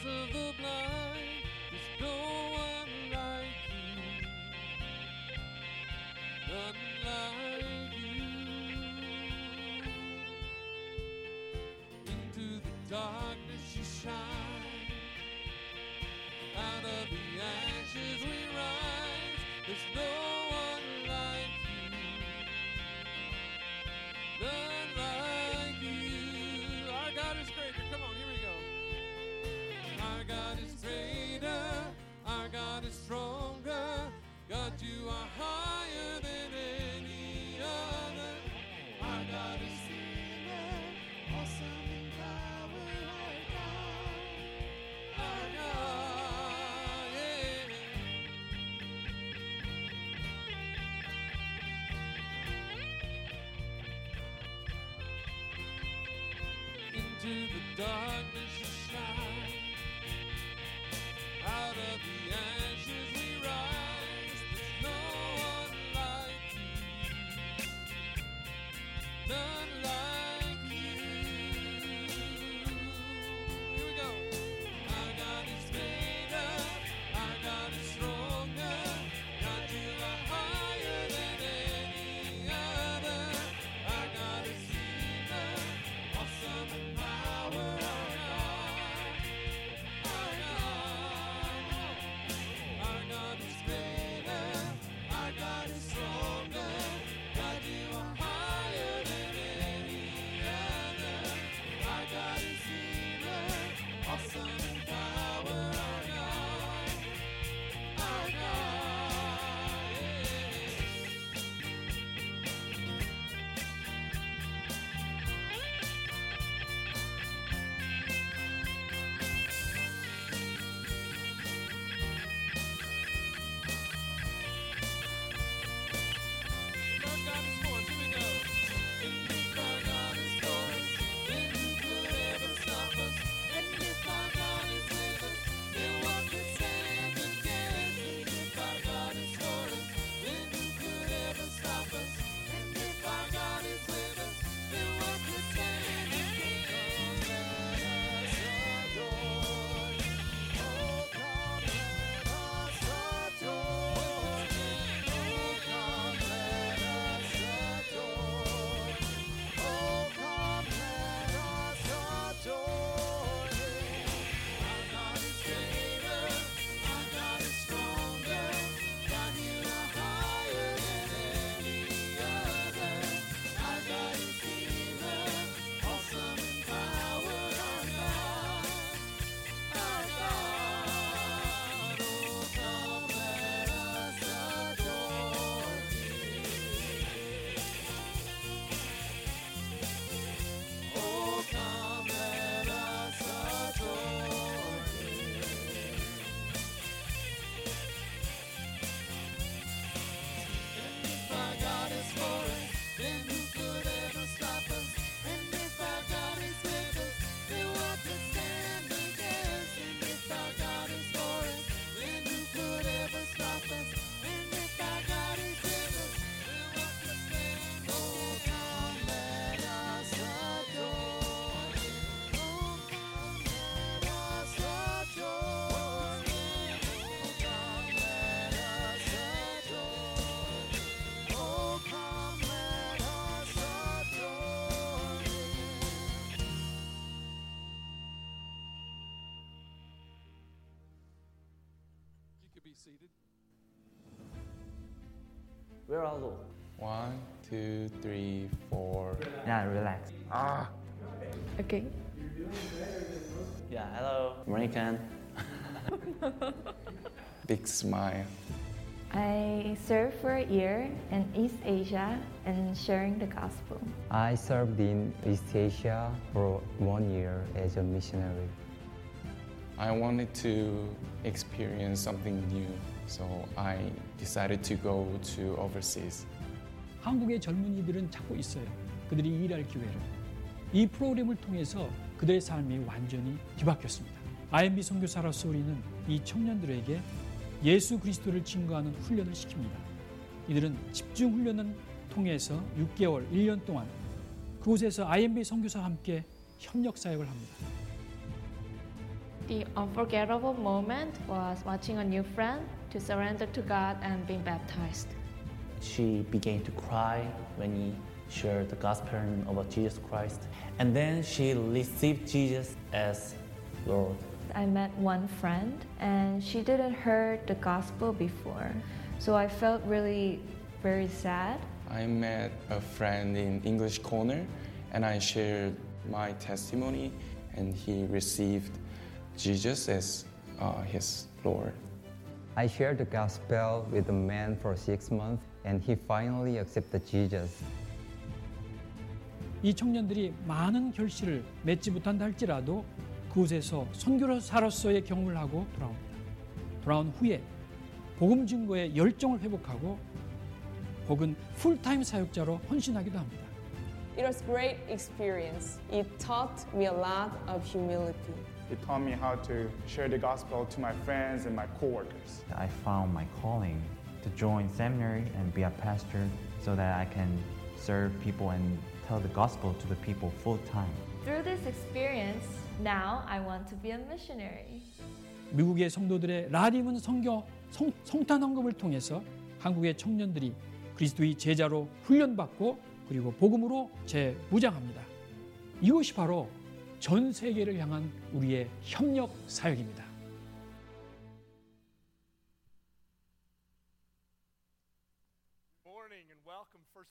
eyes of the blind, there's no one like you, none like you. Into the darkness you shine, out of the ashes we rise, there's no one like you, none like you. Our God is greater, come on, here we go. Our God is greater, our God is stronger, God, you are higher than any other. Our God is greater, awesome in power, our God, yeah. Into the darkness you shine, out of the ashes we rise, there's no one like you, none like you. Here we go. Our God is greater, our God is stronger, God, you are higher than any other. Our God is greater, awesome in power. Where are you? 1, 2, 3, 4. Yeah, relax. Ah. Okay. Yeah, hello. American. Big smile. I served for a year in East Asia and sharing the gospel. I served in East Asia for 1 year as a missionary. I wanted to experience something new. So I decided to go to overseas. 한국의 젊은이들은 찾고 있어요. 그들이 일할 기회를. 이 프로그램을 통해서 그들의 삶이 완전히 뒤바뀌었습니다. IMB 선교사로서 우리는 이 청년들에게 예수 그리스도를 증거하는 훈련을 시킵니다. 이들은 집중 훈련을 통해서 6개월, 1년 동안 그곳에서 IMB 선교사와 함께 협력 사역을 합니다. The unforgettable moment was watching a new friend to surrender to God and being baptized. She began to cry when he shared the gospel about Jesus Christ. And then she received Jesus as Lord. I met one friend, and she didn't heard the gospel before. So I felt really very sad. I met a friend in English corner, and I shared my testimony, and he received Jesus as his Lord. I shared the gospel with a man for 6 months, and he finally accepted Jesus. 이 청년들이 많은 결실을 맺지 못한다 할지라도 그곳에서 선교사로서의 경험을 하고 돌아옵니다. 돌아온 후에 복음 증거의 열정을 회복하고 혹은 풀타임 사역자로 헌신하기도 합니다. It was great experience. It taught me a lot of humility. It taught me how to share the gospel to my friends and my coworkers. I found my calling to join seminary and be a pastor so that I can serve people and tell the gospel to the people full time. Through this experience, now I want to be a missionary. 미국의 성도들의 라디문 성탄 헌금을 통해서 한국의 청년들이 그리스도의 제자로 훈련받고 그리고 복음으로 재무장합니다. 이것이 바로 전 세계를 향한 우리의 협력 사역입니다.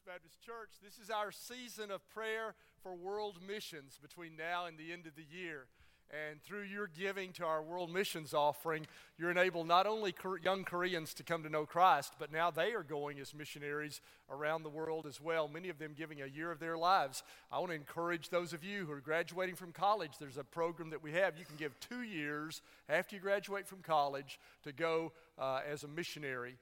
Baptist Church, this is our season of prayer for world missions between now and the end of the year. And through your giving to our world missions offering, you're enabled not only young Koreans to come to know Christ, but now they are going as missionaries around the world as well, many of them giving a year of their lives. I want to encourage those of you who are graduating from college. There's a program that we have. You can give 2 years after you graduate from college to go as a missionary.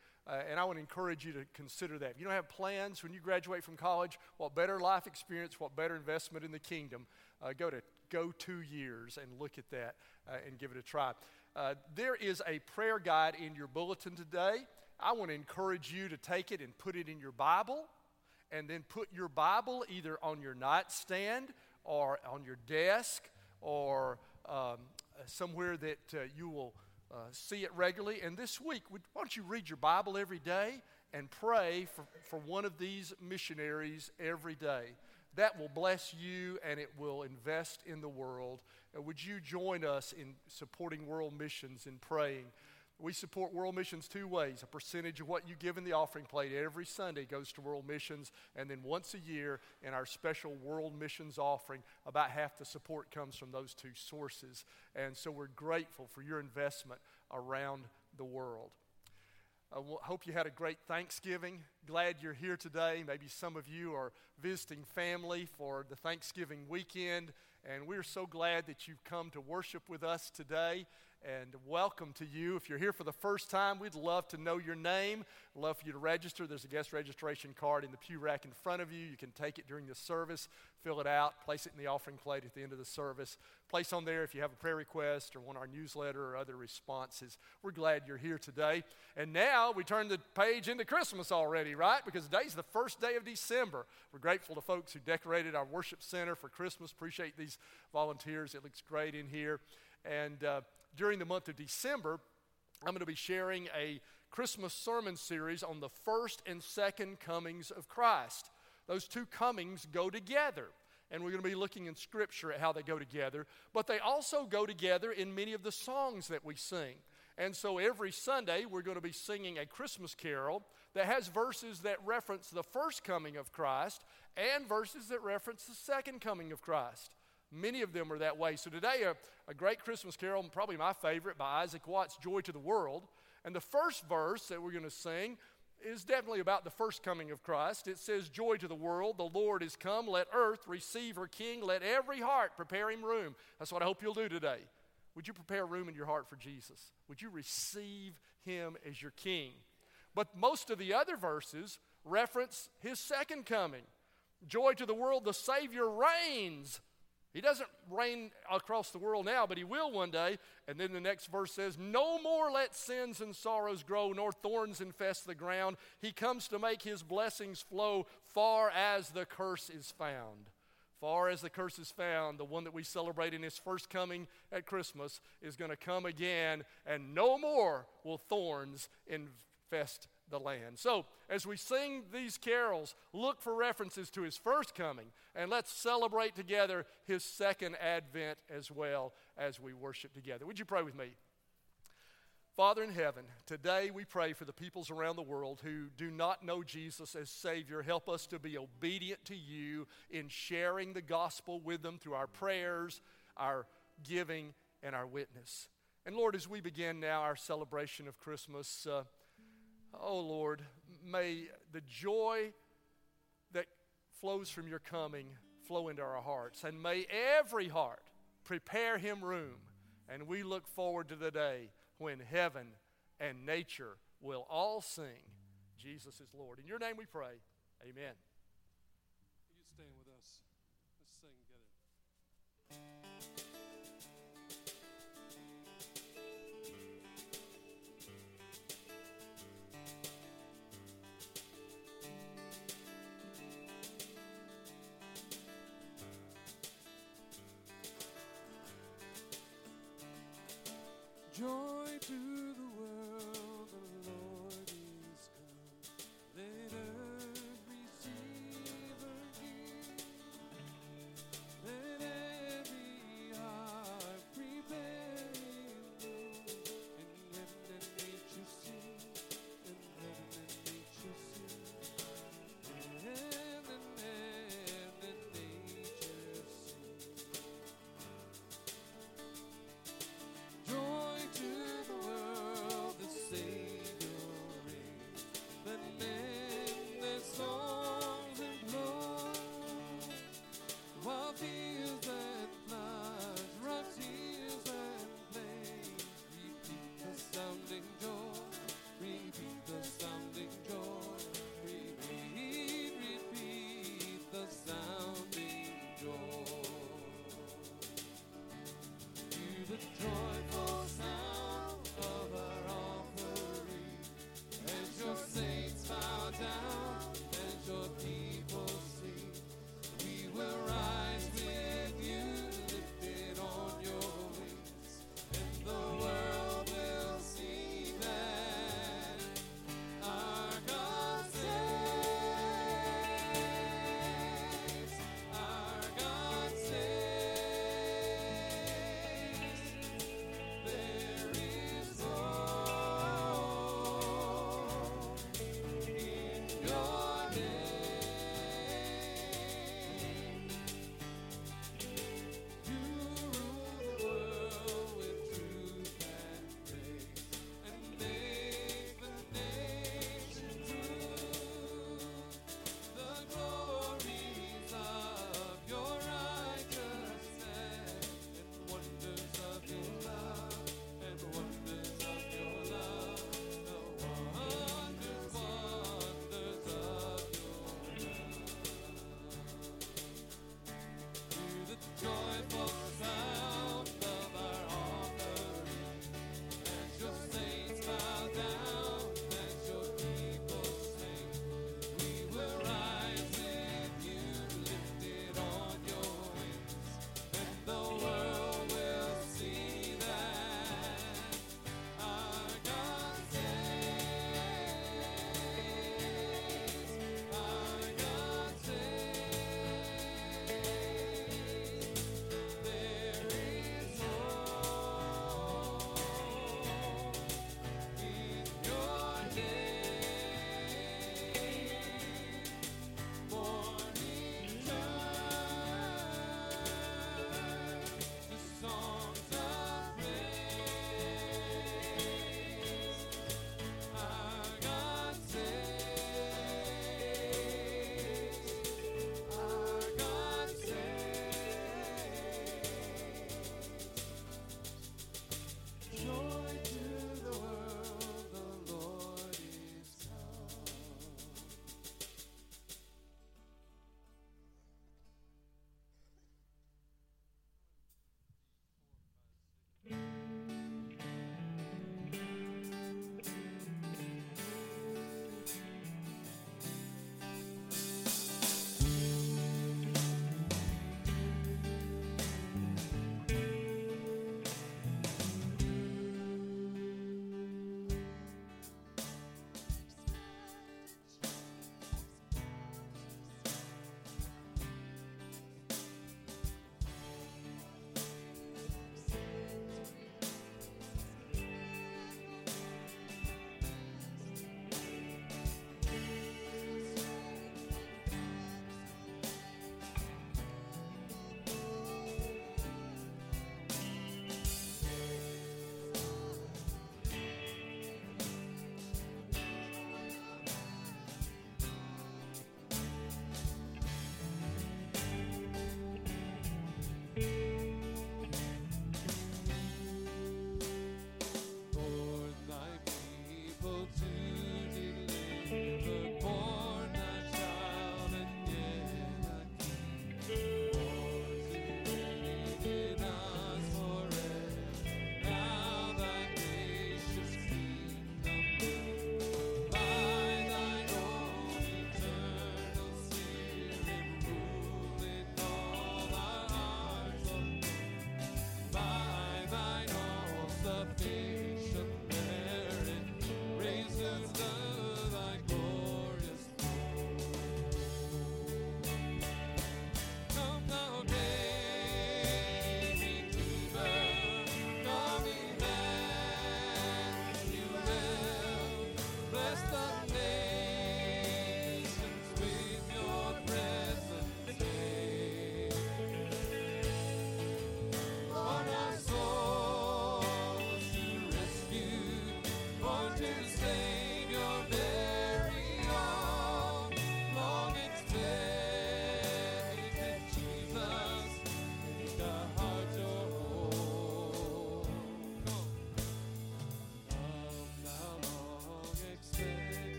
And I would encourage you to consider that. If you don't have plans when you graduate from college, what better life experience, what better investment in the kingdom, go 2 years and look at that and give it a try. There is a prayer guide in your bulletin today. I want to encourage you to take it and put it in your Bible, and then put your Bible either on your nightstand or on your desk or somewhere that you will see it regularly. And this week, why don't you read your Bible every day and pray for one of these missionaries every day. That will bless you, and it will invest in the world. And would you join us in supporting world missions and praying? We support world missions 2 ways. A percentage of what you give in the offering plate every Sunday goes to world missions, and then once a year in our special world missions offering, about half the support comes from those 2 sources. And so we're grateful for your investment around the world. I hope you had a great Thanksgiving. Glad you're here today. Maybe some of you are visiting family for the Thanksgiving weekend, and we're so glad that you've come to worship with us today. And welcome to you. If you're here for the first time, we'd love to know your name. We'd love for you to register. There's a guest registration card in the pew rack in front of you. You can take it during the service, fill it out, place it in the offering plate at the end of the service. Place on there if you have a prayer request or want our newsletter or other responses. We're glad you're here today. And now we turn the page into Christmas already, right? Because today's the first day of December. We're grateful to folks who decorated our worship center for Christmas. Appreciate these volunteers. It looks great in here. And during the month of December, I'm going to be sharing a Christmas sermon series on the first and second comings of Christ. Those 2 comings go together, and we're going to be looking in Scripture at how they go together, but they also go together in many of the songs that we sing. And so every Sunday, we're going to be singing a Christmas carol that has verses that reference the first coming of Christ and verses that reference the second coming of Christ. Many of them are that way. So today, a great Christmas carol, and probably my favorite, by Isaac Watts, Joy to the World. And the first verse that we're going to sing is definitely about the first coming of Christ. It says, "Joy to the world, the Lord is come. Let earth receive her King. Let every heart prepare him room." That's what I hope you'll do today. Would you prepare room in your heart for Jesus? Would you receive him as your King? But most of the other verses reference his second coming. Joy to the world, the Savior reigns. He doesn't reign across the world now, but he will one day. And then the next verse says, "No more let sins and sorrows grow, nor thorns infest the ground. He comes to make his blessings flow far as the curse is found." Far as the curse is found, the one that we celebrate in his first coming at Christmas is going to come again, and no more will thorns infest the land. So, as we sing these carols, look for references to his first coming, and let's celebrate together his second advent as well as we worship together. Would you pray with me? Father in heaven, today we pray for the peoples around the world who do not know Jesus as Savior. Help us to be obedient to you in sharing the gospel with them through our prayers, our giving, and our witness. And Lord, as we begin now our celebration of Christmas, Lord, may the joy that flows from your coming flow into our hearts. And may every heart prepare him room. And we look forward to the day when heaven and nature will all sing, Jesus is Lord. In your name we pray, amen. You stand with us. Let's sing together. Joy to the world, the Lord is come. Let earth receive.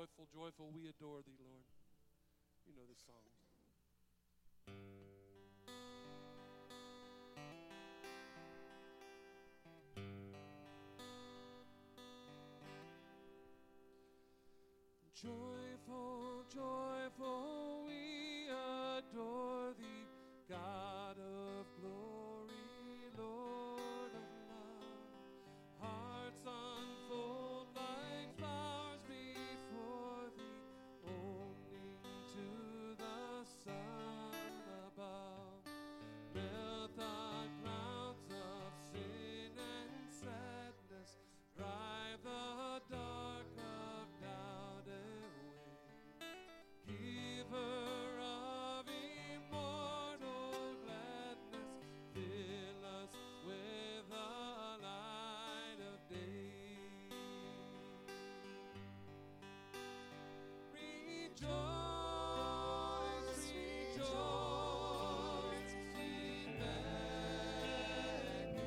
joyful, joyful, we adore thee, Lord. You know this song. Joyful, joyful, we adore thee, God of glory, Lord of love. Hearts unfold like flowers before thee, only to the sun above. Melt the clouds of sin and sadness, drive the dark of doubt away. Giver of immortal gladness, fill us with the light of day. Rejoice, rejoice, sweet Emmanuel, your love has come here to dwell. All thy works with joy surround the earth and then reflect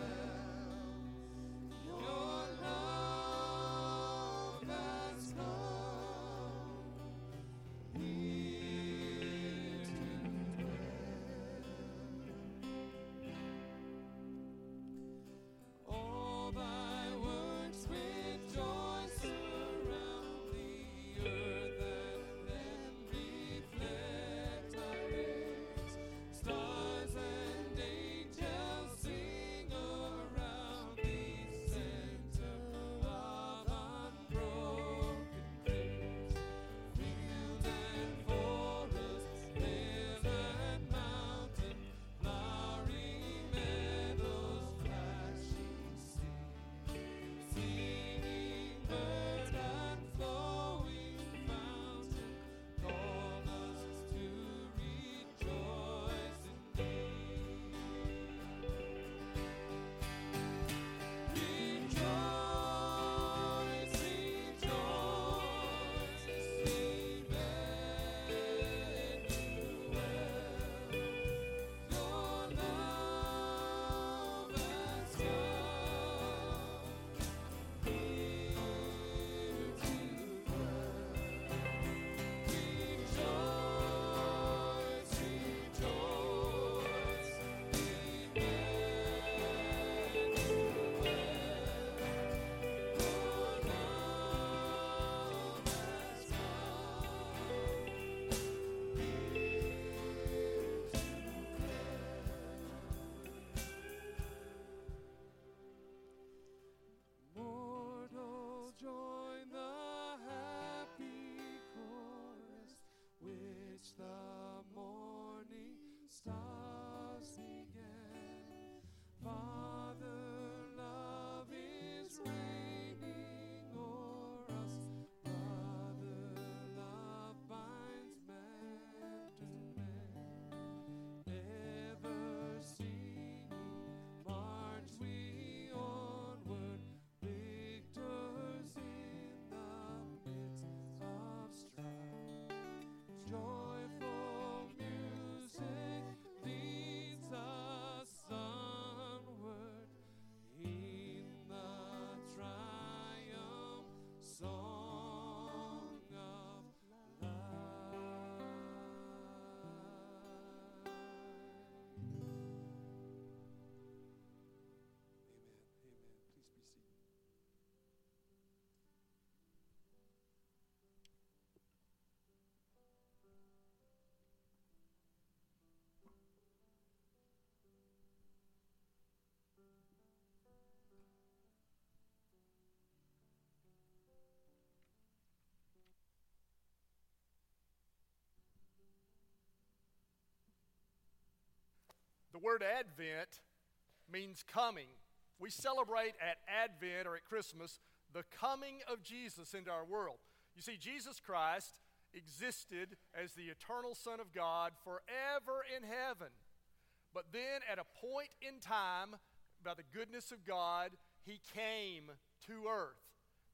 thy rays. Stars and angels sing around the center of unbroken grace. Field and forest, hill and mountain, flowering meadows, flashing sea, singing bird and flowing fountain, call us to rejoice in thee. Rejoice, rejoice, sweet Emmanuel, your love has come here to dwell. Rejoice, rejoice, Emmanuel, your love has come here to dwell. Mortals, join the happy chorus which the morning stars began. Father, love is reigning o'er us. Brother, love binds man to man. Ever singing, march we onward, victors in the midst of strife. Joyful music leads us onward in the triumph song of life. Amen. Amen. Please be seated. The word Advent means coming. We celebrate at Advent or at Christmas the coming of Jesus into our world. You see, Jesus Christ existed as the eternal Son of God forever in heaven. But then at a point in time, by the goodness of God, he came to earth.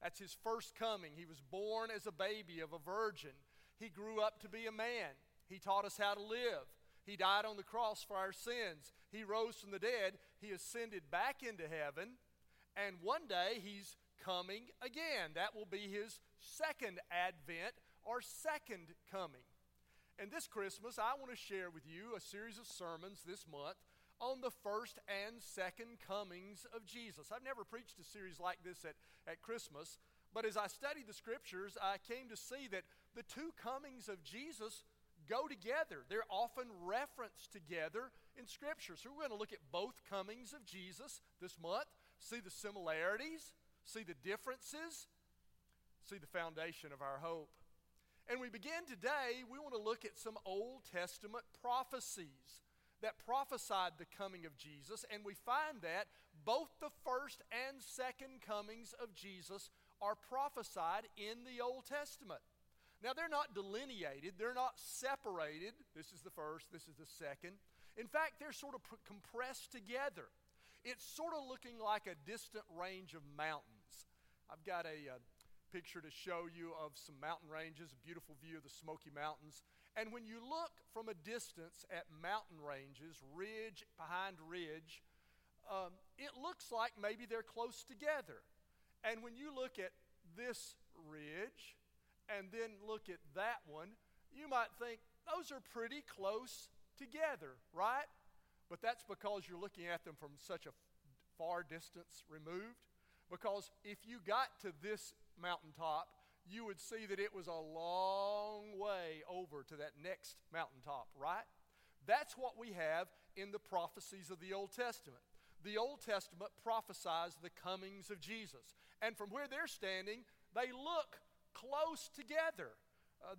That's his first coming. He was born as a baby of a virgin. He grew up to be a man. He taught us how to live. He died on the cross for our sins. He rose from the dead. He ascended back into heaven. And one day he's coming again. That will be his second advent or second coming. And this Christmas, I want to share with you a series of sermons this month on the first and second comings of Jesus. I've never preached a series like this at Christmas, but as I studied the scriptures, I came to see that the two comings of Jesus go together. They're often referenced together in scripture. So we're going to look at both comings of Jesus this month, see the similarities, see the differences, see the foundation of our hope. And we begin today, we want to look at some Old Testament prophecies that prophesied the coming of Jesus, and we find that both the first and second comings of Jesus are prophesied in the Old Testament. Now, they're not delineated, they're not separated. This is the first, this is the second. In fact, they're sort of compressed together. It's sort of looking like a distant range of mountains. I've got a picture to show you of some mountain ranges, a beautiful view of the Smoky Mountains. And when you look from a distance at mountain ranges, ridge behind ridge, it looks like maybe they're close together. And when you look at this ridge and then look at that one, you might think those are pretty close together, right? But that's because you're looking at them from such a far distance removed. Because if you got to this mountaintop, you would see that it was a long way over to that next mountaintop, right? That's what we have in the prophecies of the Old Testament. The Old Testament prophesies the comings of Jesus. And from where they're standing, they look close together.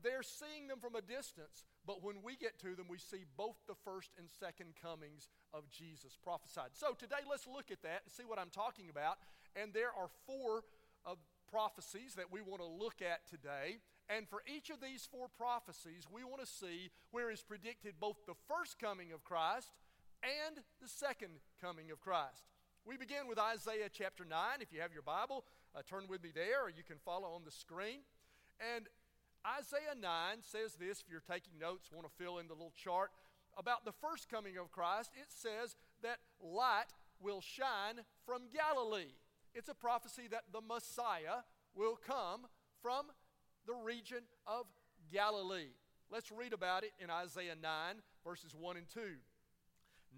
They're seeing them from a distance, but when we get to them, we see both the first and second comings of Jesus prophesied. So today, let's look at that and see what I'm talking about. And there are four of prophecies that we want to look at today, and for each of these four prophecies we want to see where is predicted both the first coming of Christ and the second coming of Christ. We begin with Isaiah chapter 9. If you have your Bible, turn with me there, or you can follow on the screen. And Isaiah 9 says this. If you're taking notes, want to fill in the little chart about the first coming of Christ, it says that light will shine from Galilee. It's a prophecy that the Messiah will come from the region of Galilee. Let's read about it in Isaiah 9, verses 1 and 2.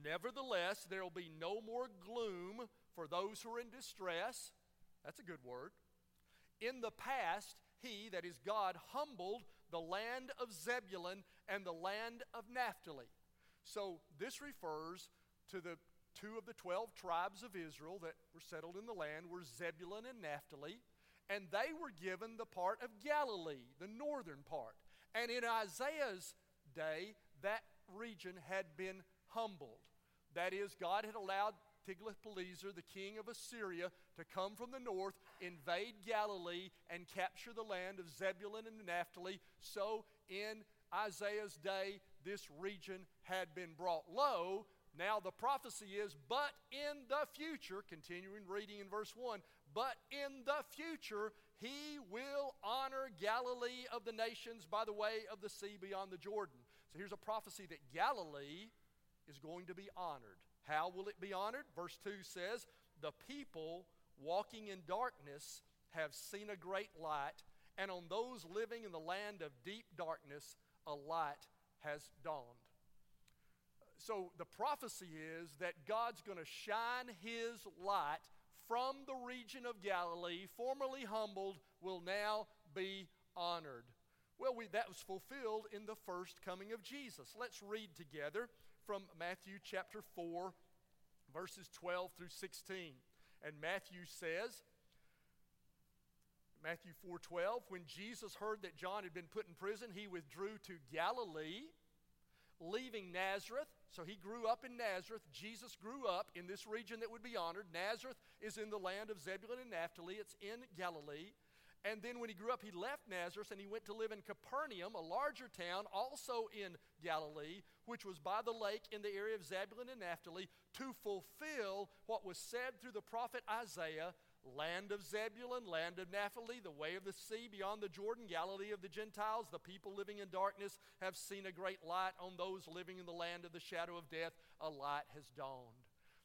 Nevertheless, there will be no more gloom for those who are in distress. That's a good word. In the past, he, that is God, humbled the land of Zebulun and the land of Naphtali. So this refers to the two of the 12 tribes of Israel that were settled in the land were Zebulun and Naphtali, and they were given the part of Galilee, the northern part. And in Isaiah's day, that region had been humbled. That is, God had allowed Tiglath-Pileser, the king of Assyria, to come from the north, invade Galilee, and capture the land of Zebulun and Naphtali. So in Isaiah's day, this region had been brought low. Now the prophecy is, but in the future, continuing reading in verse 1, but in the future he will honor Galilee of the nations by the way of the sea beyond the Jordan. So here's a prophecy that Galilee is going to be honored. How will it be honored? Verse 2 says, the people walking in darkness have seen a great light, and on those living in the land of deep darkness, a light has dawned. So the prophecy is that God's going to shine his light from the region of Galilee, formerly humbled, will now be honored. Well, that was fulfilled in the first coming of Jesus. Let's read together from Matthew chapter 4, verses 12 through 16. And Matthew says, Matthew 4:12, when Jesus heard that John had been put in prison, he withdrew to Galilee, leaving Nazareth. So he grew up in Nazareth. Jesus grew up in this region that would be honored. Nazareth is in the land of Zebulun and Naphtali. It's in Galilee. And then when he grew up, he left Nazareth and he went to live in Capernaum, a larger town, also in Galilee, which was by the lake in the area of Zebulun and Naphtali, to fulfill what was said through the prophet Isaiah, land of Zebulun, land of Naphtali, the way of the sea beyond the Jordan, Galilee of the Gentiles, the people living in darkness have seen a great light. On those living in the land of the shadow of death, a light has dawned.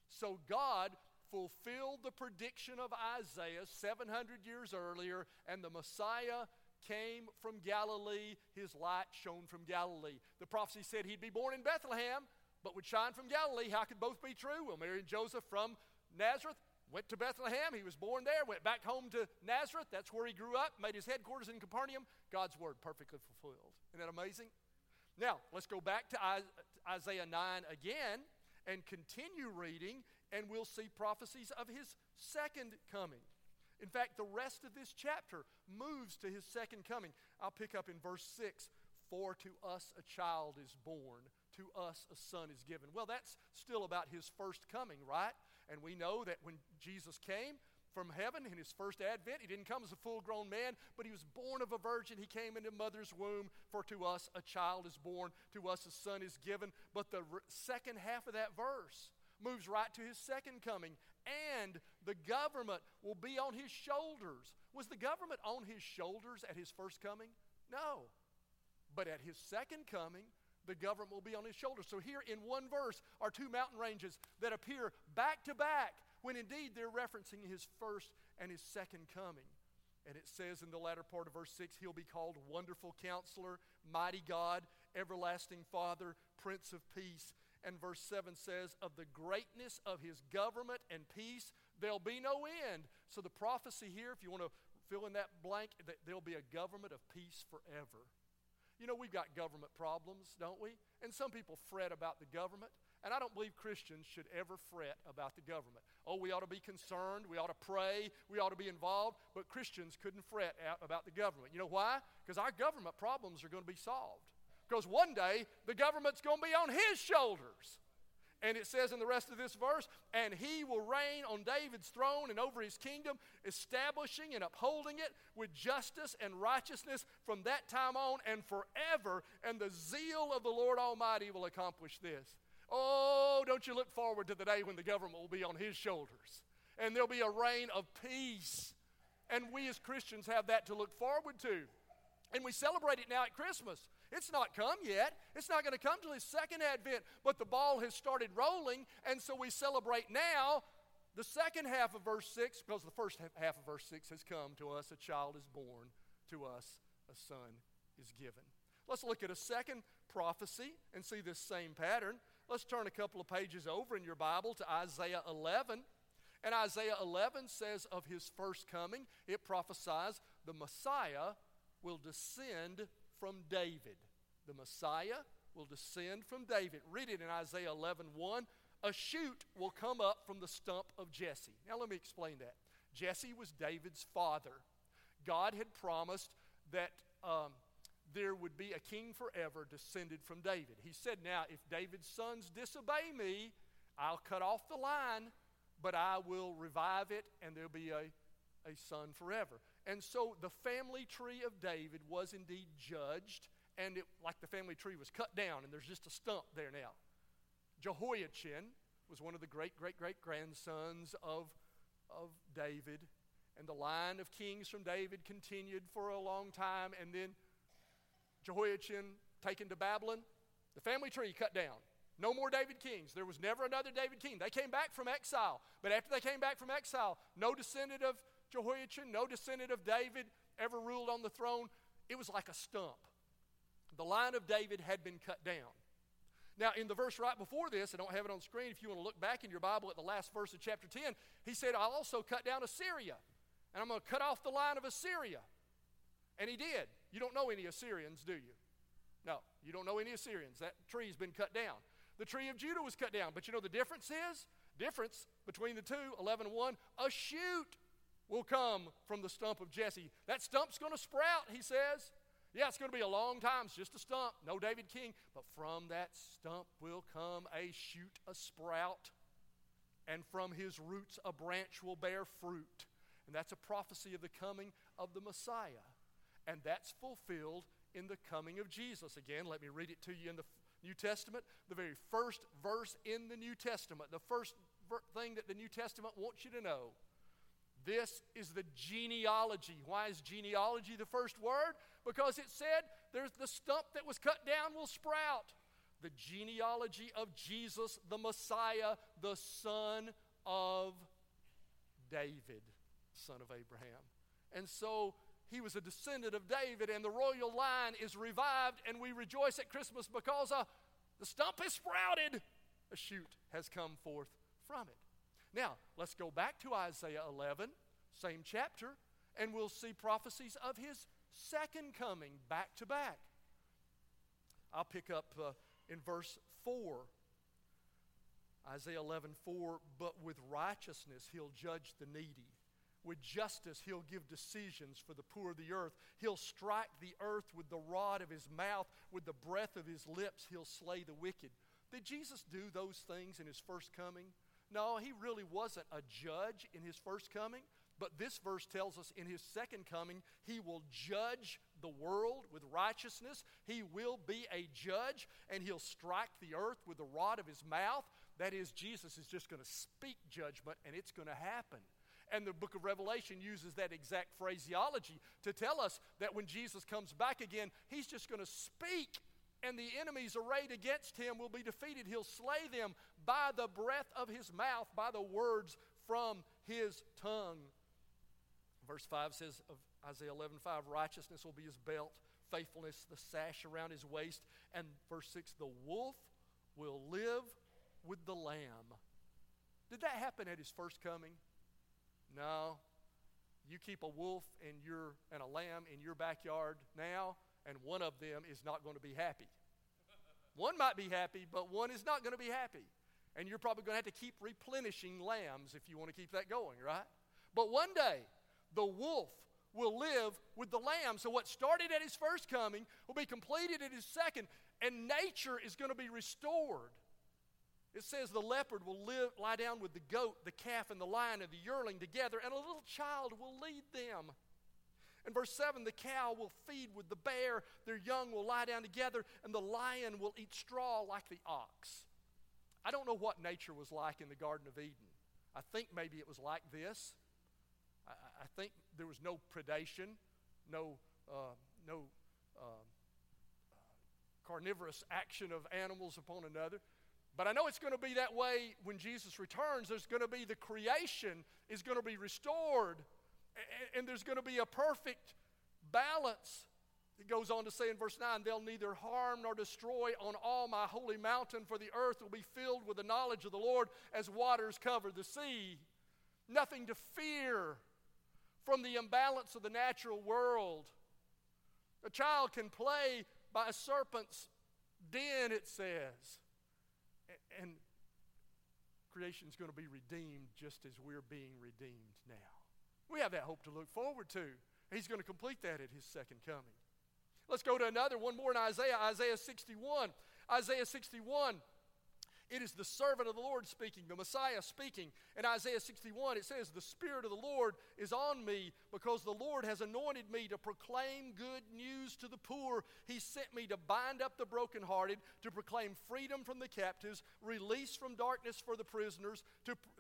So God fulfilled the prediction of Isaiah 700 years earlier, and the Messiah came from Galilee. His light shone from Galilee. The prophecy said he'd be born in Bethlehem, but would shine from Galilee. How could both be true? Well, Mary and Joseph from Nazareth went to Bethlehem. He was born there, went back home to Nazareth. That's where he grew up, made his headquarters in Capernaum. God's word perfectly fulfilled. Isn't that amazing? Now, let's go back to Isaiah 9 again and continue reading, and we'll see prophecies of his second coming. In fact, the rest of this chapter moves to his second coming. I'll pick up in verse 6. For to us a child is born, to us a son is given. Well, that's still about his first coming, right? And we know that when Jesus came from heaven in his first advent, he didn't come as a full-grown man, but he was born of a virgin. He came into mother's womb. For to us a child is born, to us a son is given. But the second half of that verse moves right to his second coming, and the government will be on his shoulders. Was the government on his shoulders at his first coming? No. But at his second coming, the government will be on his shoulders. So here in one verse are two mountain ranges that appear back to back, when indeed they're referencing his first and his second coming. And it says in the latter part of verse 6, he'll be called Wonderful Counselor, Mighty God, Everlasting Father, Prince of Peace. And verse 7 says, of the greatness of his government and peace, there'll be no end. So the prophecy here, if you want to fill in that blank, that there'll be a government of peace forever. You know, we've got government problems, don't we? And some people fret about the government. And I don't believe Christians should ever fret about the government. Oh, we ought to be concerned. We ought to pray. We ought to be involved. But Christians couldn't fret about the government. You know why? Because our government problems are going to be solved. Because one day, the government's going to be on his shoulders. And it says in the rest of this verse, and he will reign on David's throne and over his kingdom, establishing and upholding it with justice and righteousness from that time on and forever. And the zeal of the Lord Almighty will accomplish this. Oh, don't you look forward to the day when the government will be on his shoulders. And there'll be a reign of peace. And we as Christians have that to look forward to. And we celebrate it now at Christmas. It's not come yet. It's not going to come till his second advent. But the ball has started rolling, and so we celebrate now the second half of verse 6, because the first half of verse 6 has come. To us a child is born, to us a son is given. Let's look at a second prophecy and see this same pattern. Let's turn a couple of pages over in your Bible to Isaiah 11. And Isaiah 11 says of his first coming, it prophesies the Messiah will descend from David. The Messiah will descend from David. Read it in Isaiah 11:1. A shoot will come up from the stump of Jesse. Now let me explain that. Jesse was David's father. God had promised that there would be a king forever descended from David. He said, now if David's sons disobey me, I'll cut off the line, but I will revive it, and there'll be a son forever. And so the family tree of David was indeed judged, and it, like the family tree was cut down, and there's just a stump there now. Jehoiachin was one of the great-great-great-grandsons of David, and the line of kings from David continued for a long time, and then Jehoiachin taken to Babylon, the family tree cut down. No more David kings. There was never another David king. They came back from exile, but after they came back from exile, no descendant of Jehoiachin, no descendant of David ever ruled on the throne. It was like a stump. The line of David had been cut down. Now, in the verse right before this, I don't have it on screen, if you want to look back in your Bible at the last verse of chapter 10, he said, I'll also cut down Assyria, and I'm going to cut off the line of Assyria. And he did. You don't know any Assyrians, do you? No, you don't know any Assyrians. That tree's been cut down. The tree of Judah was cut down. But you know the difference is? Difference between the two, 11 and 1, a shoot will come from the stump of Jesse. That stump's going to sprout, he says. Yeah, it's going to be a long time. It's just a stump. No David king. But from that stump will come a shoot, a sprout. And from his roots a branch will bear fruit. And that's a prophecy of the coming of the Messiah. And that's fulfilled in the coming of Jesus. Again, let me read it to you in the New Testament, the very first verse in the New Testament, the first thing that the New Testament wants you to know. This is the genealogy. Why is genealogy the first word? Because it said there's the stump that was cut down will sprout. The genealogy of Jesus, the Messiah, the Son of David, son of Abraham. And so he was a descendant of David, and the royal line is revived, and we rejoice at Christmas because the stump has sprouted. A shoot has come forth from it. Now, let's go back to Isaiah 11, same chapter, and we'll see prophecies of his second coming back to back. I'll pick up in verse 4. Isaiah 11:4, but with righteousness he'll judge the needy. With justice he'll give decisions for the poor of the earth. He'll strike the earth with the rod of his mouth. With the breath of his lips he'll slay the wicked. Did Jesus do those things in his first coming? No, he really wasn't a judge in his first coming. But this verse tells us in his second coming, he will judge the world with righteousness. He will be a judge, and he'll strike the earth with the rod of his mouth. That is, Jesus is just going to speak judgment, and it's going to happen. And the book of Revelation uses that exact phraseology to tell us that when Jesus comes back again, he's just going to speak, and the enemies arrayed against him will be defeated. He'll slay them by the breath of his mouth, by the words from his tongue. Verse 5 says of Isaiah 11:5, righteousness will be his belt, faithfulness the sash around his waist. And verse 6, the wolf will live with the lamb. Did that happen at his first coming? No. You keep a wolf and a lamb in your backyard now, and one of them is not going to be happy. One might be happy, but one is not going to be happy. And you're probably going to have to keep replenishing lambs if you want to keep that going, right? But one day, the wolf will live with the lamb. So what started at his first coming will be completed at his second, and nature is going to be restored. It says the leopard will lie down with the goat, the calf, and the lion, and the yearling together, and a little child will lead them. In verse 7, the cow will feed with the bear, their young will lie down together, and the lion will eat straw like the ox. I don't know what nature was like in the Garden of Eden. I think maybe it was like this. I think there was no predation, no carnivorous action of animals upon another. But I know it's going to be that way when Jesus returns. There's going to be the creation is going to be restored, and there's going to be a perfect balance. It goes on to say in verse 9, they'll neither harm nor destroy on all my holy mountain, for the earth will be filled with the knowledge of the Lord as waters cover the sea. Nothing to fear from the imbalance of the natural world. A child can play by a serpent's den, it says. And creation's going to be redeemed just as we're being redeemed now. We have that hope to look forward to. He's going to complete that at his second coming. Let's go to one more in Isaiah, Isaiah 61. Isaiah 61, it is the servant of the Lord speaking, the Messiah speaking. In Isaiah 61, it says, the Spirit of the Lord is on me because the Lord has anointed me to proclaim good news to the poor. He sent me to bind up the brokenhearted, to proclaim freedom from the captives, release from darkness for the prisoners,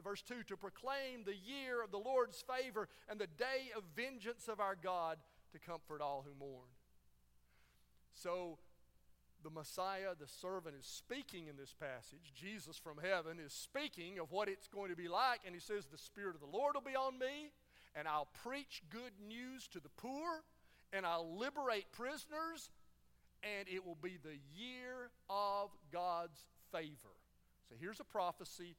verse 2, to proclaim the year of the Lord's favor and the day of vengeance of our God, to comfort all who mourn. So, the Messiah, the servant, is speaking in this passage. Jesus from heaven is speaking of what it's going to be like, and he says, the Spirit of the Lord will be on me, and I'll preach good news to the poor, and I'll liberate prisoners, and it will be the year of God's favor. So here's a prophecy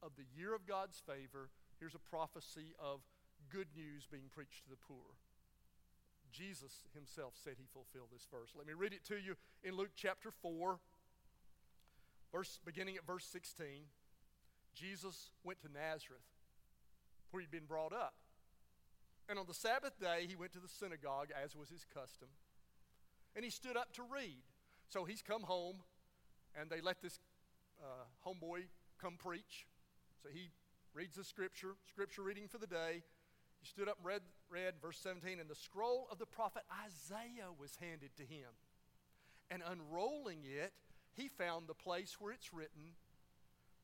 of the year of God's favor. Here's a prophecy of good news being preached to the poor. Jesus himself said he fulfilled this verse. Let me read it to you in Luke chapter 4, beginning at verse 16. Jesus went to Nazareth, where he'd been brought up. And on the Sabbath day, he went to the synagogue, as was his custom. And he stood up to read. So he's come home, and they let this homeboy come preach. So he reads the scripture reading for the day. He stood up and read verse 17, and the scroll of the prophet Isaiah was handed to him. And unrolling it, he found the place where it's written,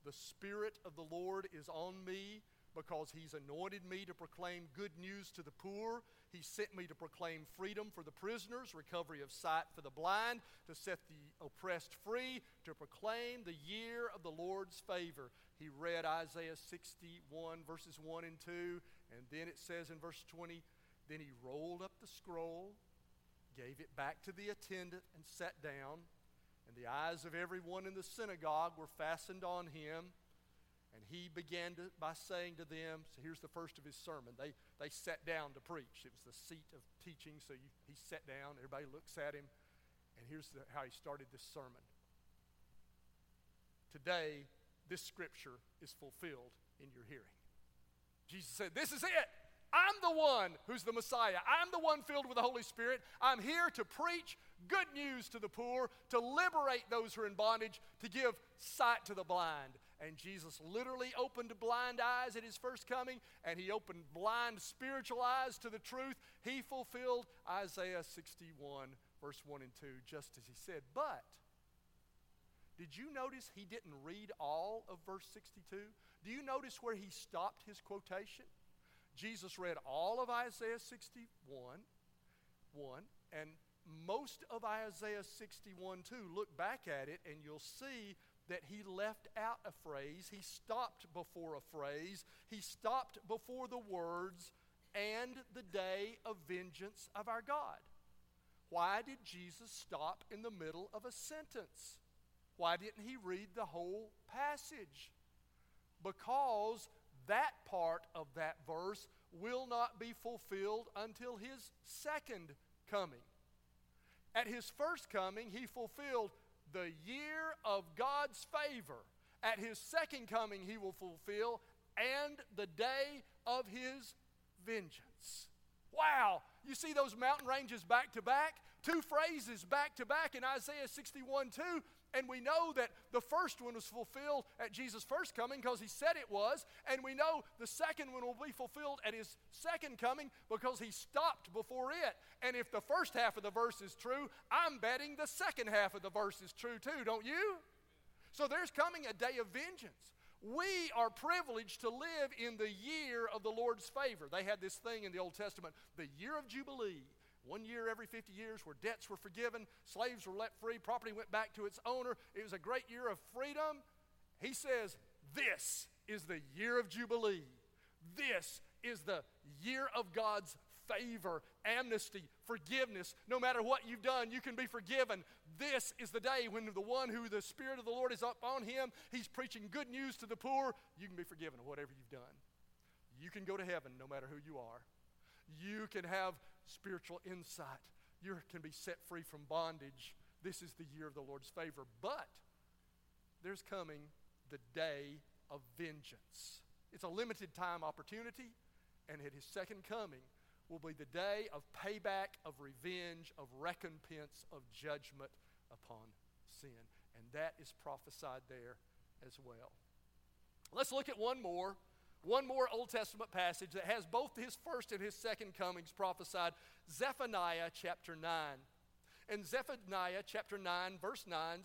the Spirit of the Lord is on me because he's anointed me to proclaim good news to the poor. He sent me to proclaim freedom for the prisoners, recovery of sight for the blind, to set the oppressed free, to proclaim the year of the Lord's favor. He read Isaiah 61, verses 1 and 2, and then it says in verse 20, then he rolled up the scroll, gave it back to the attendant, and sat down. And the eyes of everyone in the synagogue were fastened on him. And he began by saying to them, so here's the first of his sermon. They sat down to preach. It was the seat of teaching, so he sat down. Everybody looks at him. And here's how he started this sermon. Today, this scripture is fulfilled in your hearing. Jesus said, this is it. I'm the one who's the Messiah. I'm the one filled with the Holy Spirit. I'm here to preach good news to the poor, to liberate those who are in bondage, to give sight to the blind. And Jesus literally opened blind eyes at his first coming, and he opened blind spiritual eyes to the truth. He fulfilled Isaiah 61, verse 1 and 2, just as he said. But did you notice he didn't read all of verse 62? Do you notice where he stopped his quotation? Jesus read all of Isaiah 61:1, and most of Isaiah 61:2. Look back at it, and you'll see that he left out a phrase. He stopped before a phrase. He stopped before the words, and the day of vengeance of our God. Why did Jesus stop in the middle of a sentence? Why didn't he read the whole passage? Because that part of that verse will not be fulfilled until his second coming. At his first coming, he fulfilled the year of God's favor. At his second coming, he will fulfill and the day of his vengeance. Wow! You see those mountain ranges back to back? Two phrases back to back in Isaiah 61:2. And we know that the first one was fulfilled at Jesus' first coming because he said it was. And we know the second one will be fulfilled at his second coming because he stopped before it. And if the first half of the verse is true, I'm betting the second half of the verse is true too, don't you? So there's coming a day of vengeance. We are privileged to live in the year of the Lord's favor. They had this thing in the Old Testament, the year of Jubilee. 1 year every 50 years where debts were forgiven, slaves were let free, property went back to its owner. It was a great year of freedom. He says, this is the year of Jubilee. This is the year of God's favor, amnesty, forgiveness. No matter what you've done, you can be forgiven. This is the day when the one who the Spirit of the Lord is upon him, he's preaching good news to the poor. You can be forgiven of whatever you've done. You can go to heaven no matter who you are. You can have spiritual insight. You can be set free from bondage. This is the year of the Lord's favor. But there's coming the day of vengeance. It's a limited time opportunity, and at his second coming will be the day of payback, of revenge, of recompense, of judgment upon sin. And that is prophesied there as well. Let's look at one more Old Testament passage that has both his first and his second comings prophesied, Zephaniah chapter 9. And Zephaniah chapter 9, verse 9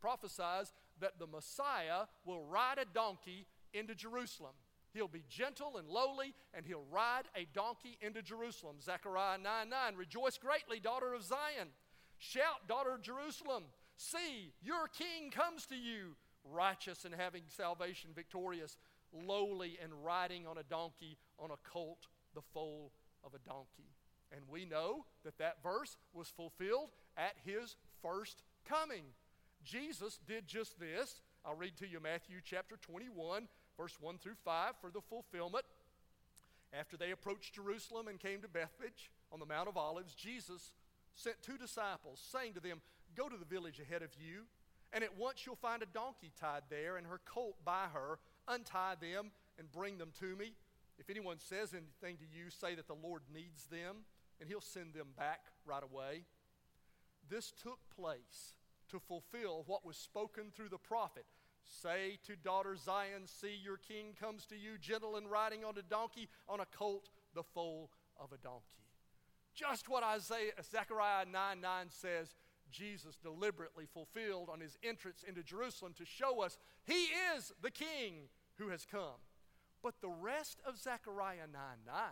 prophesies that the Messiah will ride a donkey into Jerusalem. He'll be gentle and lowly, and he'll ride a donkey into Jerusalem. Zechariah 9:9, rejoice greatly, daughter of Zion. Shout, daughter of Jerusalem. See, your king comes to you, righteous and having salvation, victorious, lowly and riding on a donkey, on a colt, the foal of a donkey. And we know that that verse was fulfilled at his first coming. Jesus did just this. I'll read to you Matthew chapter 21, verse 1 through 5 for the fulfillment. After they approached Jerusalem and came to Bethphage on the Mount of Olives, Jesus sent two disciples, saying to them, go to the village ahead of you, and at once you'll find a donkey tied there and her colt by her. Untie them and bring them to me. If anyone says anything to you, say that the Lord needs them, and he'll send them back right away. This took place to fulfill what was spoken through the prophet. Say to daughter Zion, see your king comes to you, gentle and riding on a donkey, on a colt, the foal of a donkey. Just what Zechariah 9:9 says, Jesus deliberately fulfilled on his entrance into Jerusalem to show us he is the king who has come. But the rest of Zechariah 9:9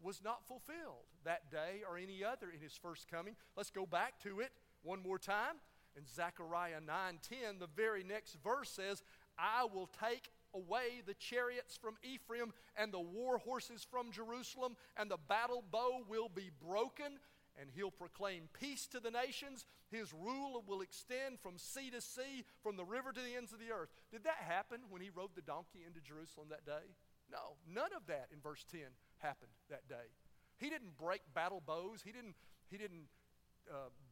was not fulfilled that day or any other in his first coming. Let's go back to it one more time. In Zechariah 9:10, the very next verse says, I will take away the chariots from Ephraim and the war horses from Jerusalem, and the battle bow will be broken, and he'll proclaim peace to the nations. His rule will extend from sea to sea, from the river to the ends of the earth. Did that happen when he rode the donkey into Jerusalem that day? No, none of that in verse 10 happened that day. He didn't break battle bows. He didn't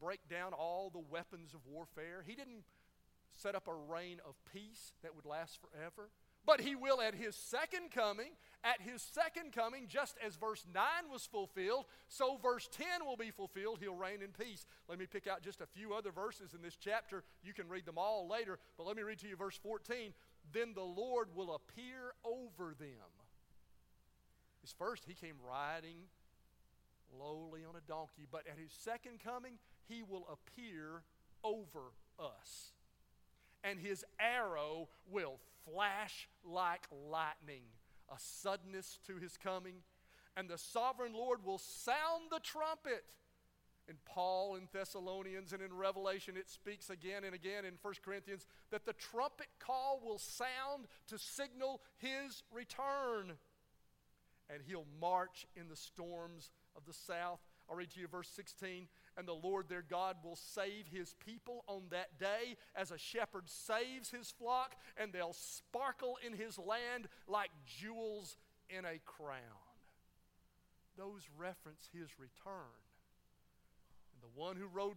break down all the weapons of warfare. He didn't set up a reign of peace that would last forever. But he will at his second coming, just as verse 9 was fulfilled, so verse 10 will be fulfilled. He'll reign in peace. Let me pick out just a few other verses in this chapter. You can read them all later, but let me read to you verse 14. Then the Lord will appear over them. First, he came riding lowly on a donkey, but at his second coming, he will appear over us. And his arrow will flash like lightning, a suddenness to his coming. And the sovereign Lord will sound the trumpet. In Paul, in Thessalonians, and in Revelation, it speaks again and again in 1 Corinthians that the trumpet call will sound to signal his return. And he'll march in the storms of the south. I'll read to you verse 16. And the Lord their God will save his people on that day as a shepherd saves his flock, and they'll sparkle in his land like jewels in a crown. Those reference his return. And the one who rode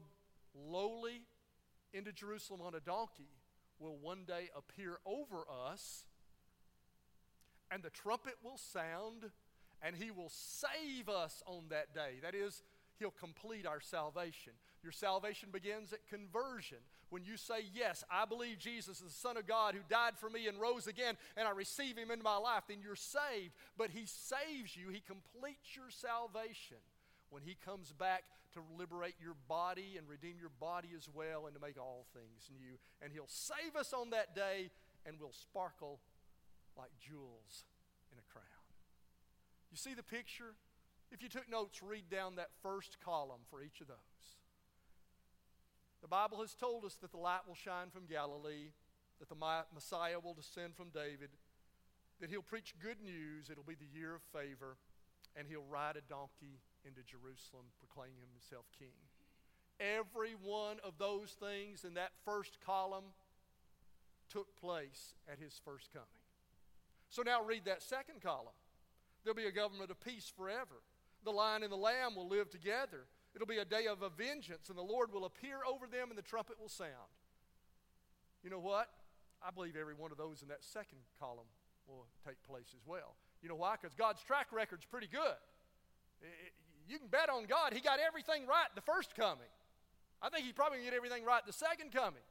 lowly into Jerusalem on a donkey will one day appear over us, and the trumpet will sound, and he will save us on that day. That is, he'll complete our salvation. Your salvation begins at conversion. When you say, yes, I believe Jesus is the Son of God who died for me and rose again, and I receive him into my life, then you're saved. But he saves you. He completes your salvation when he comes back to liberate your body and redeem your body as well and to make all things new. And he'll save us on that day, and we'll sparkle like jewels in a crown. You see the picture? If you took notes, read down that first column for each of those. The Bible has told us that the light will shine from Galilee, that the Messiah will descend from David, that he'll preach good news, it'll be the year of favor, and he'll ride a donkey into Jerusalem, proclaiming himself king. Every one of those things in that first column took place at his first coming. So now read that second column. There'll be a government of peace forever. The lion and the lamb will live together. It'll be a day of a vengeance, and the Lord will appear over them, and the trumpet will sound. You know what? I believe every one of those in that second column will take place as well. You know why? Because God's track record's pretty good. You can bet on God. He got everything right the first coming. I think he probably get everything right the second coming.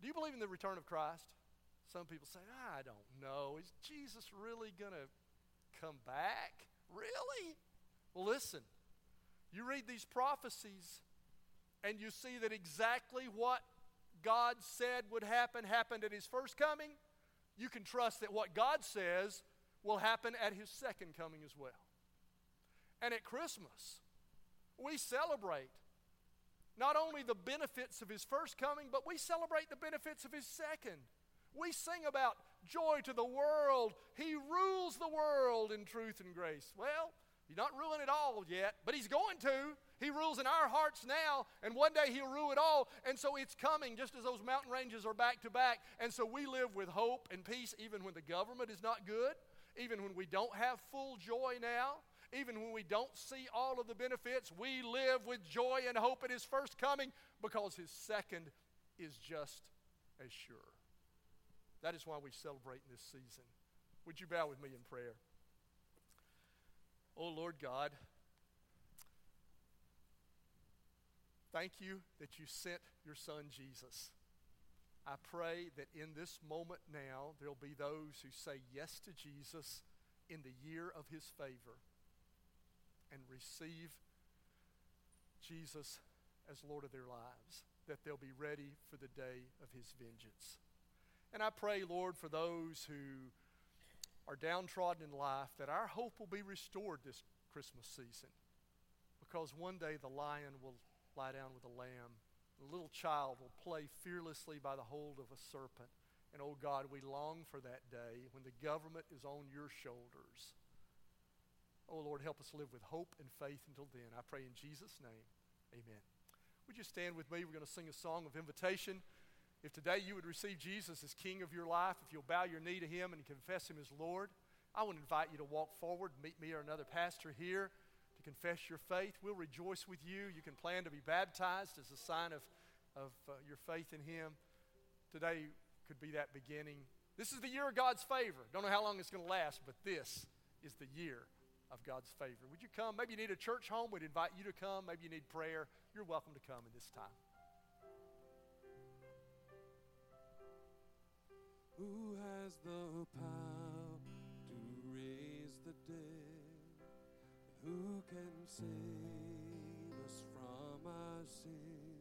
Do you believe in the return of Christ? Some people say, I don't know. Is Jesus really going to come back? Really? Well, listen, you read these prophecies and you see that exactly what God said would happen happened at his first coming. You can trust that what God says will happen at his second coming as well. And at Christmas, we celebrate not only the benefits of his first coming, but we celebrate the benefits of his second. We sing about joy to the world. He rules the world in truth and grace. Well, he's not ruling it all yet, but he's going to. He rules in our hearts now, and one day he'll rule it all. And so it's coming, just as those mountain ranges are back to back. And so we live with hope and peace even when the government is not good, even when we don't have full joy now, even when we don't see all of the benefits. We live with joy and hope at his first coming because his second is just as sure. That is why we celebrate in this season. Would you bow with me in prayer? Oh, Lord God, thank you that you sent your Son, Jesus. I pray that in this moment now, there'll be those who say yes to Jesus in the year of his favor and receive Jesus as Lord of their lives, that they'll be ready for the day of his vengeance. And I pray, Lord, for those who are downtrodden in life, that our hope will be restored this Christmas season, because one day the lion will lie down with the lamb. The little child will play fearlessly by the hold of a serpent. And, oh God, we long for that day when the government is on your shoulders. Oh, Lord, help us live with hope and faith until then. I pray in Jesus' name, amen. Would you stand with me? We're going to sing a song of invitation. If today you would receive Jesus as King of your life, if you'll bow your knee to him and confess him as Lord, I would invite you to walk forward, meet me or another pastor here to confess your faith. We'll rejoice with you. You can plan to be baptized as a sign of your faith in him. Today could be that beginning. This is the year of God's favor. Don't know how long it's going to last, but this is the year of God's favor. Would you come? Maybe you need a church home. We'd invite you to come. Maybe you need prayer. You're welcome to come at this time. Who has the power to raise the dead? Who can save us from our sin?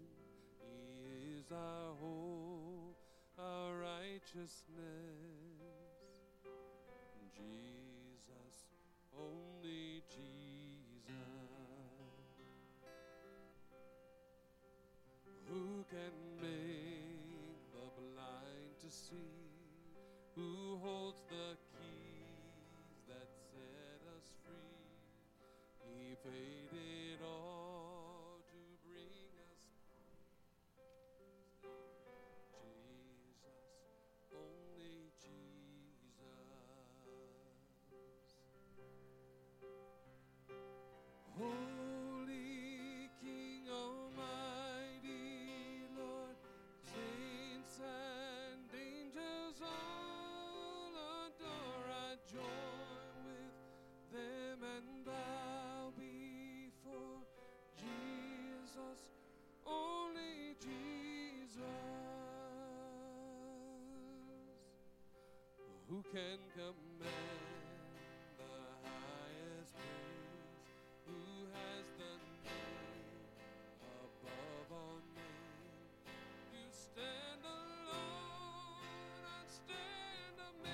He is our hope, our righteousness. Jesus, only Jesus. Who can make the blind to see? Who holds the keys that set us free? He paid it all to bring us peace. Jesus, only Jesus. Holy King, almighty Lord, saints and angels all join with them and bow before Jesus, only Jesus. Who can command the highest praise? Who has the name above all names? You stand alone and stand amazed.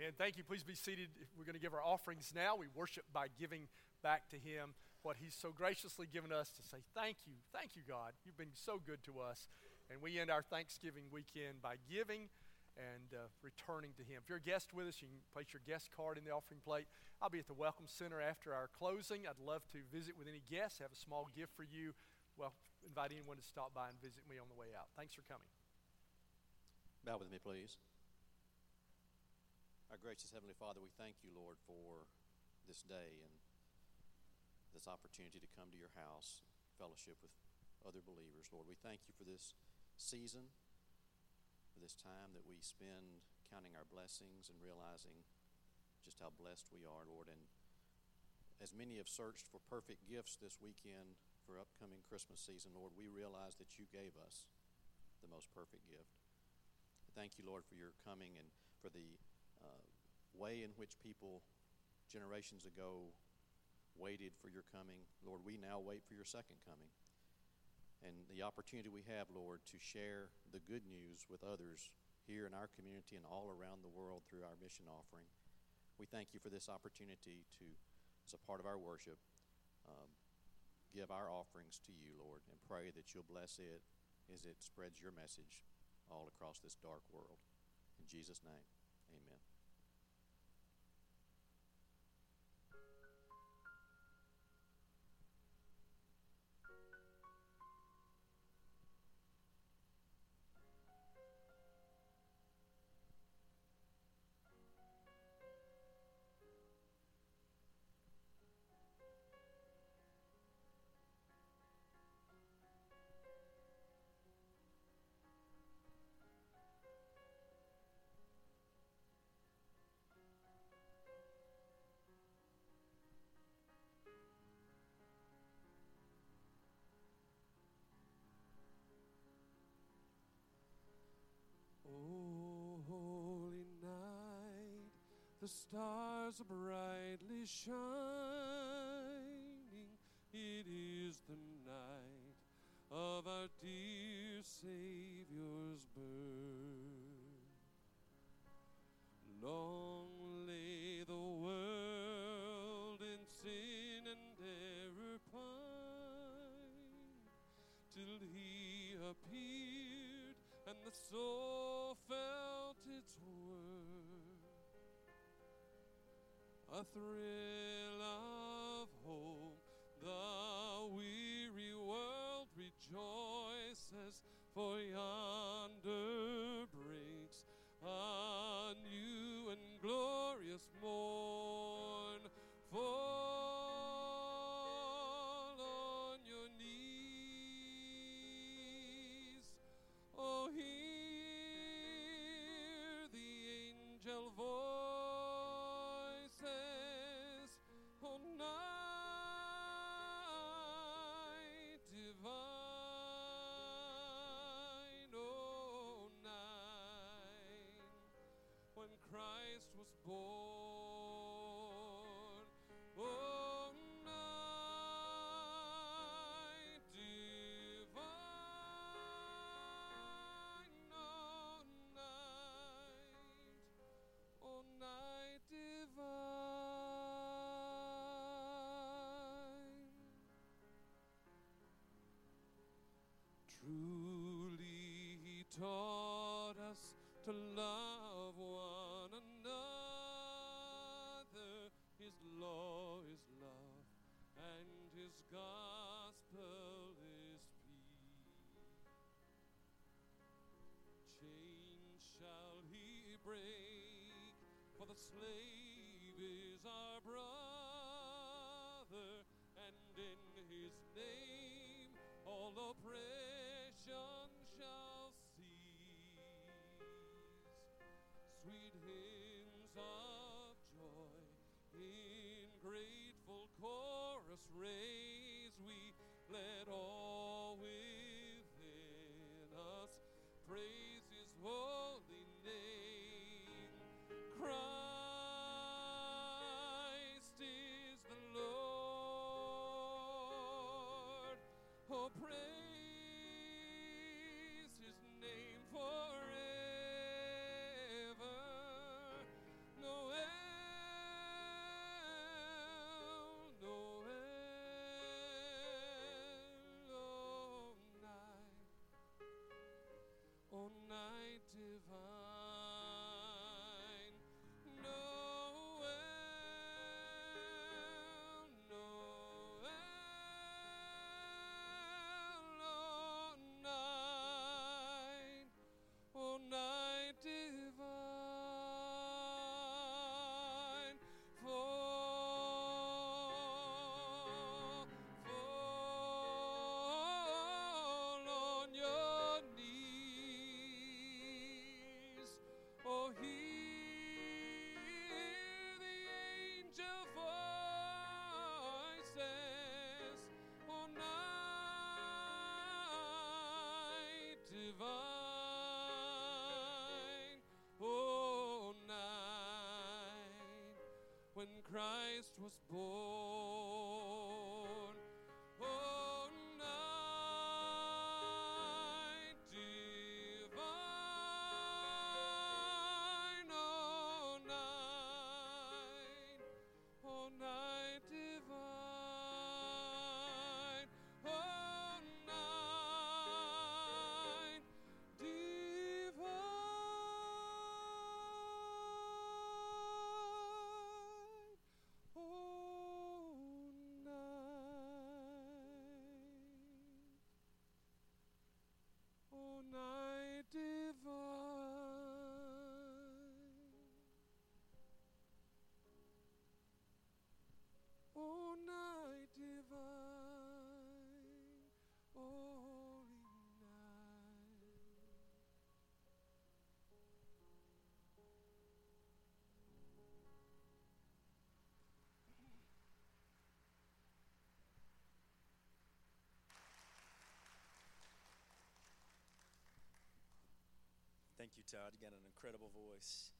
And thank you. Please be seated. We're going to give our offerings now. We worship by giving back to him what he's so graciously given us, to say thank you. Thank you, God. You've been so good to us. And we end our Thanksgiving weekend by giving and returning to him. If you're a guest with us, you can place your guest card in the offering plate. I'll be at the Welcome Center after our closing. I'd love to visit with any guests, have a small gift for you. Well, invite anyone to stop by and visit me on the way out. Thanks for coming. Bow with me, please. Our gracious Heavenly Father, we thank you, Lord, for this day and this opportunity to come to your house, fellowship with other believers, Lord. We thank you for this season, for this time that we spend counting our blessings and realizing just how blessed we are, Lord. And as many have searched for perfect gifts this weekend for upcoming Christmas season, Lord, we realize that you gave us the most perfect gift. Thank you, Lord, for your coming and for the way in which people generations ago waited for your coming. Lord, we now wait for your second coming. And the opportunity we have, Lord, to share the good news with others here in our community and all around the world through our mission offering. We thank you for this opportunity to, as a part of our worship, give our offerings to you, Lord, and pray that you'll bless it as it spreads your message all across this dark world. In Jesus' name, amen. The stars are brightly shining. It is the night of our dear Savior's birth. Long lay the world in sin and error pine, till he appeared and the soul felt its worth. A thrill of hope, the weary world rejoices, for yonder breaks a new and glorious morn. Fall on your knees, oh, hear the angel voices, oh, night divine. Christ was born. Oh, night divine, oh, night divine. Truly he taught us to love one another. His law is love, and his gospel is peace. Chains shall he break, for the slave is our brother, and in his name all oppression shall cease. Sweet hymns of joy in grateful chorus raise we. Let all within us praise his holy name. Christ is the Lord. Oh, praise his name forever. Divine, Noel, Noel, oh night divine, fall on your knees. Oh, hear the angel voices, oh, night divine, oh, night when Christ was born. Oh, night divine. Thank you, Todd. You got an incredible voice.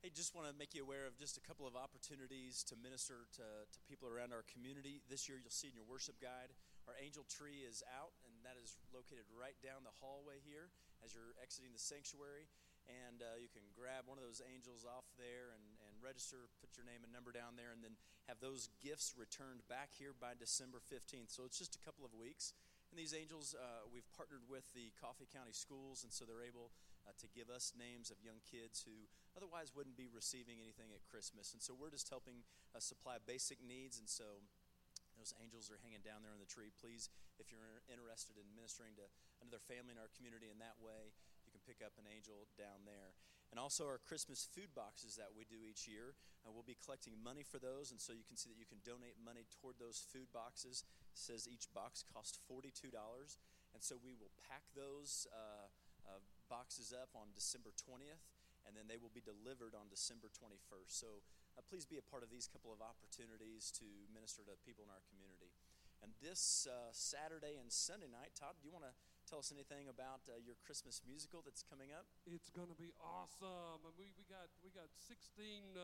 Hey, just want to make you aware of just a couple of opportunities to minister to people around our community. This year, you'll see in your worship guide, our angel tree is out, and that is located right down the hallway here as you're exiting the sanctuary. And you can grab one of those angels off there and register, put your name and number down there, and then have those gifts returned back here by December 15th. So it's just a couple of weeks. And these angels, we've partnered with the Coffee County Schools, and so they're able to give us names of young kids who otherwise wouldn't be receiving anything at Christmas. And so we're just helping supply basic needs, and so those angels are hanging down there on the tree. Please, if you're interested in ministering to another family in our community in that way, you can pick up an angel down there. And also our Christmas food boxes that we do each year, we'll be collecting money for those, and so you can see that you can donate money toward those food boxes. It says each box costs $42, and so we will pack those boxes up on December 20th, and then they will be delivered on December 21st. So please be a part of these couple of opportunities to minister to people in our community. And this Saturday and Sunday night, Todd, do you want to tell us anything about your Christmas musical that's coming up? It's going to be awesome. And we got 16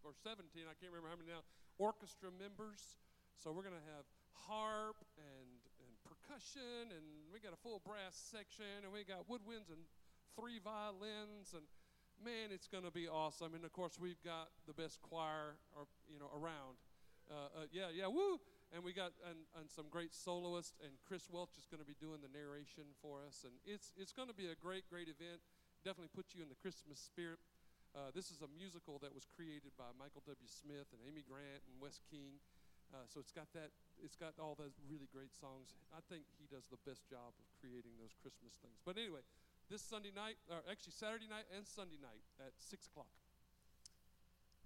or 17, I can't remember how many now, orchestra members. So we're going to have harp and percussion, and we got a full brass section, and we got woodwinds and 3 violins, and man, it's going to be awesome. And of course, we've got the best choir, around. Woo! And we got and some great soloists, and Chris Welch is going to be doing the narration for us, and it's going to be a great event. Definitely puts you in the Christmas spirit. This is a musical that was created by Michael W. Smith and Amy Grant and Wes King, so it's got that. It's got all those really great songs. I think he does the best job of creating those Christmas things. But anyway, this Sunday night, or actually Saturday night and Sunday night at 6 o'clock.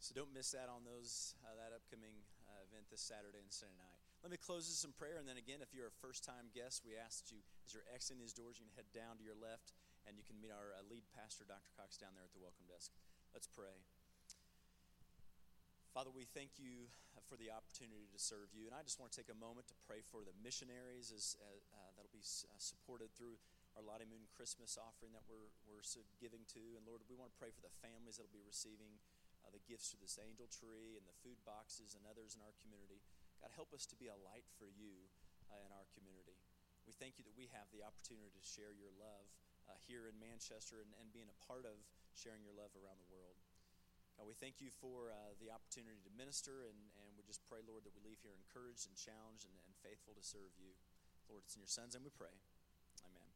So don't miss out on those that upcoming event this Saturday and Sunday night. Let me close with some prayer, and then again, if you're a first-time guest, we ask that you, as you're exiting these doors, you can head down to your left, and you can meet our lead pastor, Dr. Cox, down there at the welcome desk. Let's pray. Father, we thank you for the opportunity to serve you, and I just want to take a moment to pray for the missionaries that'll be supported through our Lottie Moon Christmas offering that we're giving to. And Lord, we want to pray for the families that'll be receiving the gifts through this angel tree and the food boxes and others in our community. God, help us to be a light for you in our community. We thank you that we have the opportunity to share your love here in Manchester and being a part of sharing your love around the world. God, we thank you for the opportunity to minister, and we just pray, Lord, that we leave here encouraged and challenged and faithful to serve you. Lord, it's in your Son's name we pray. Amen.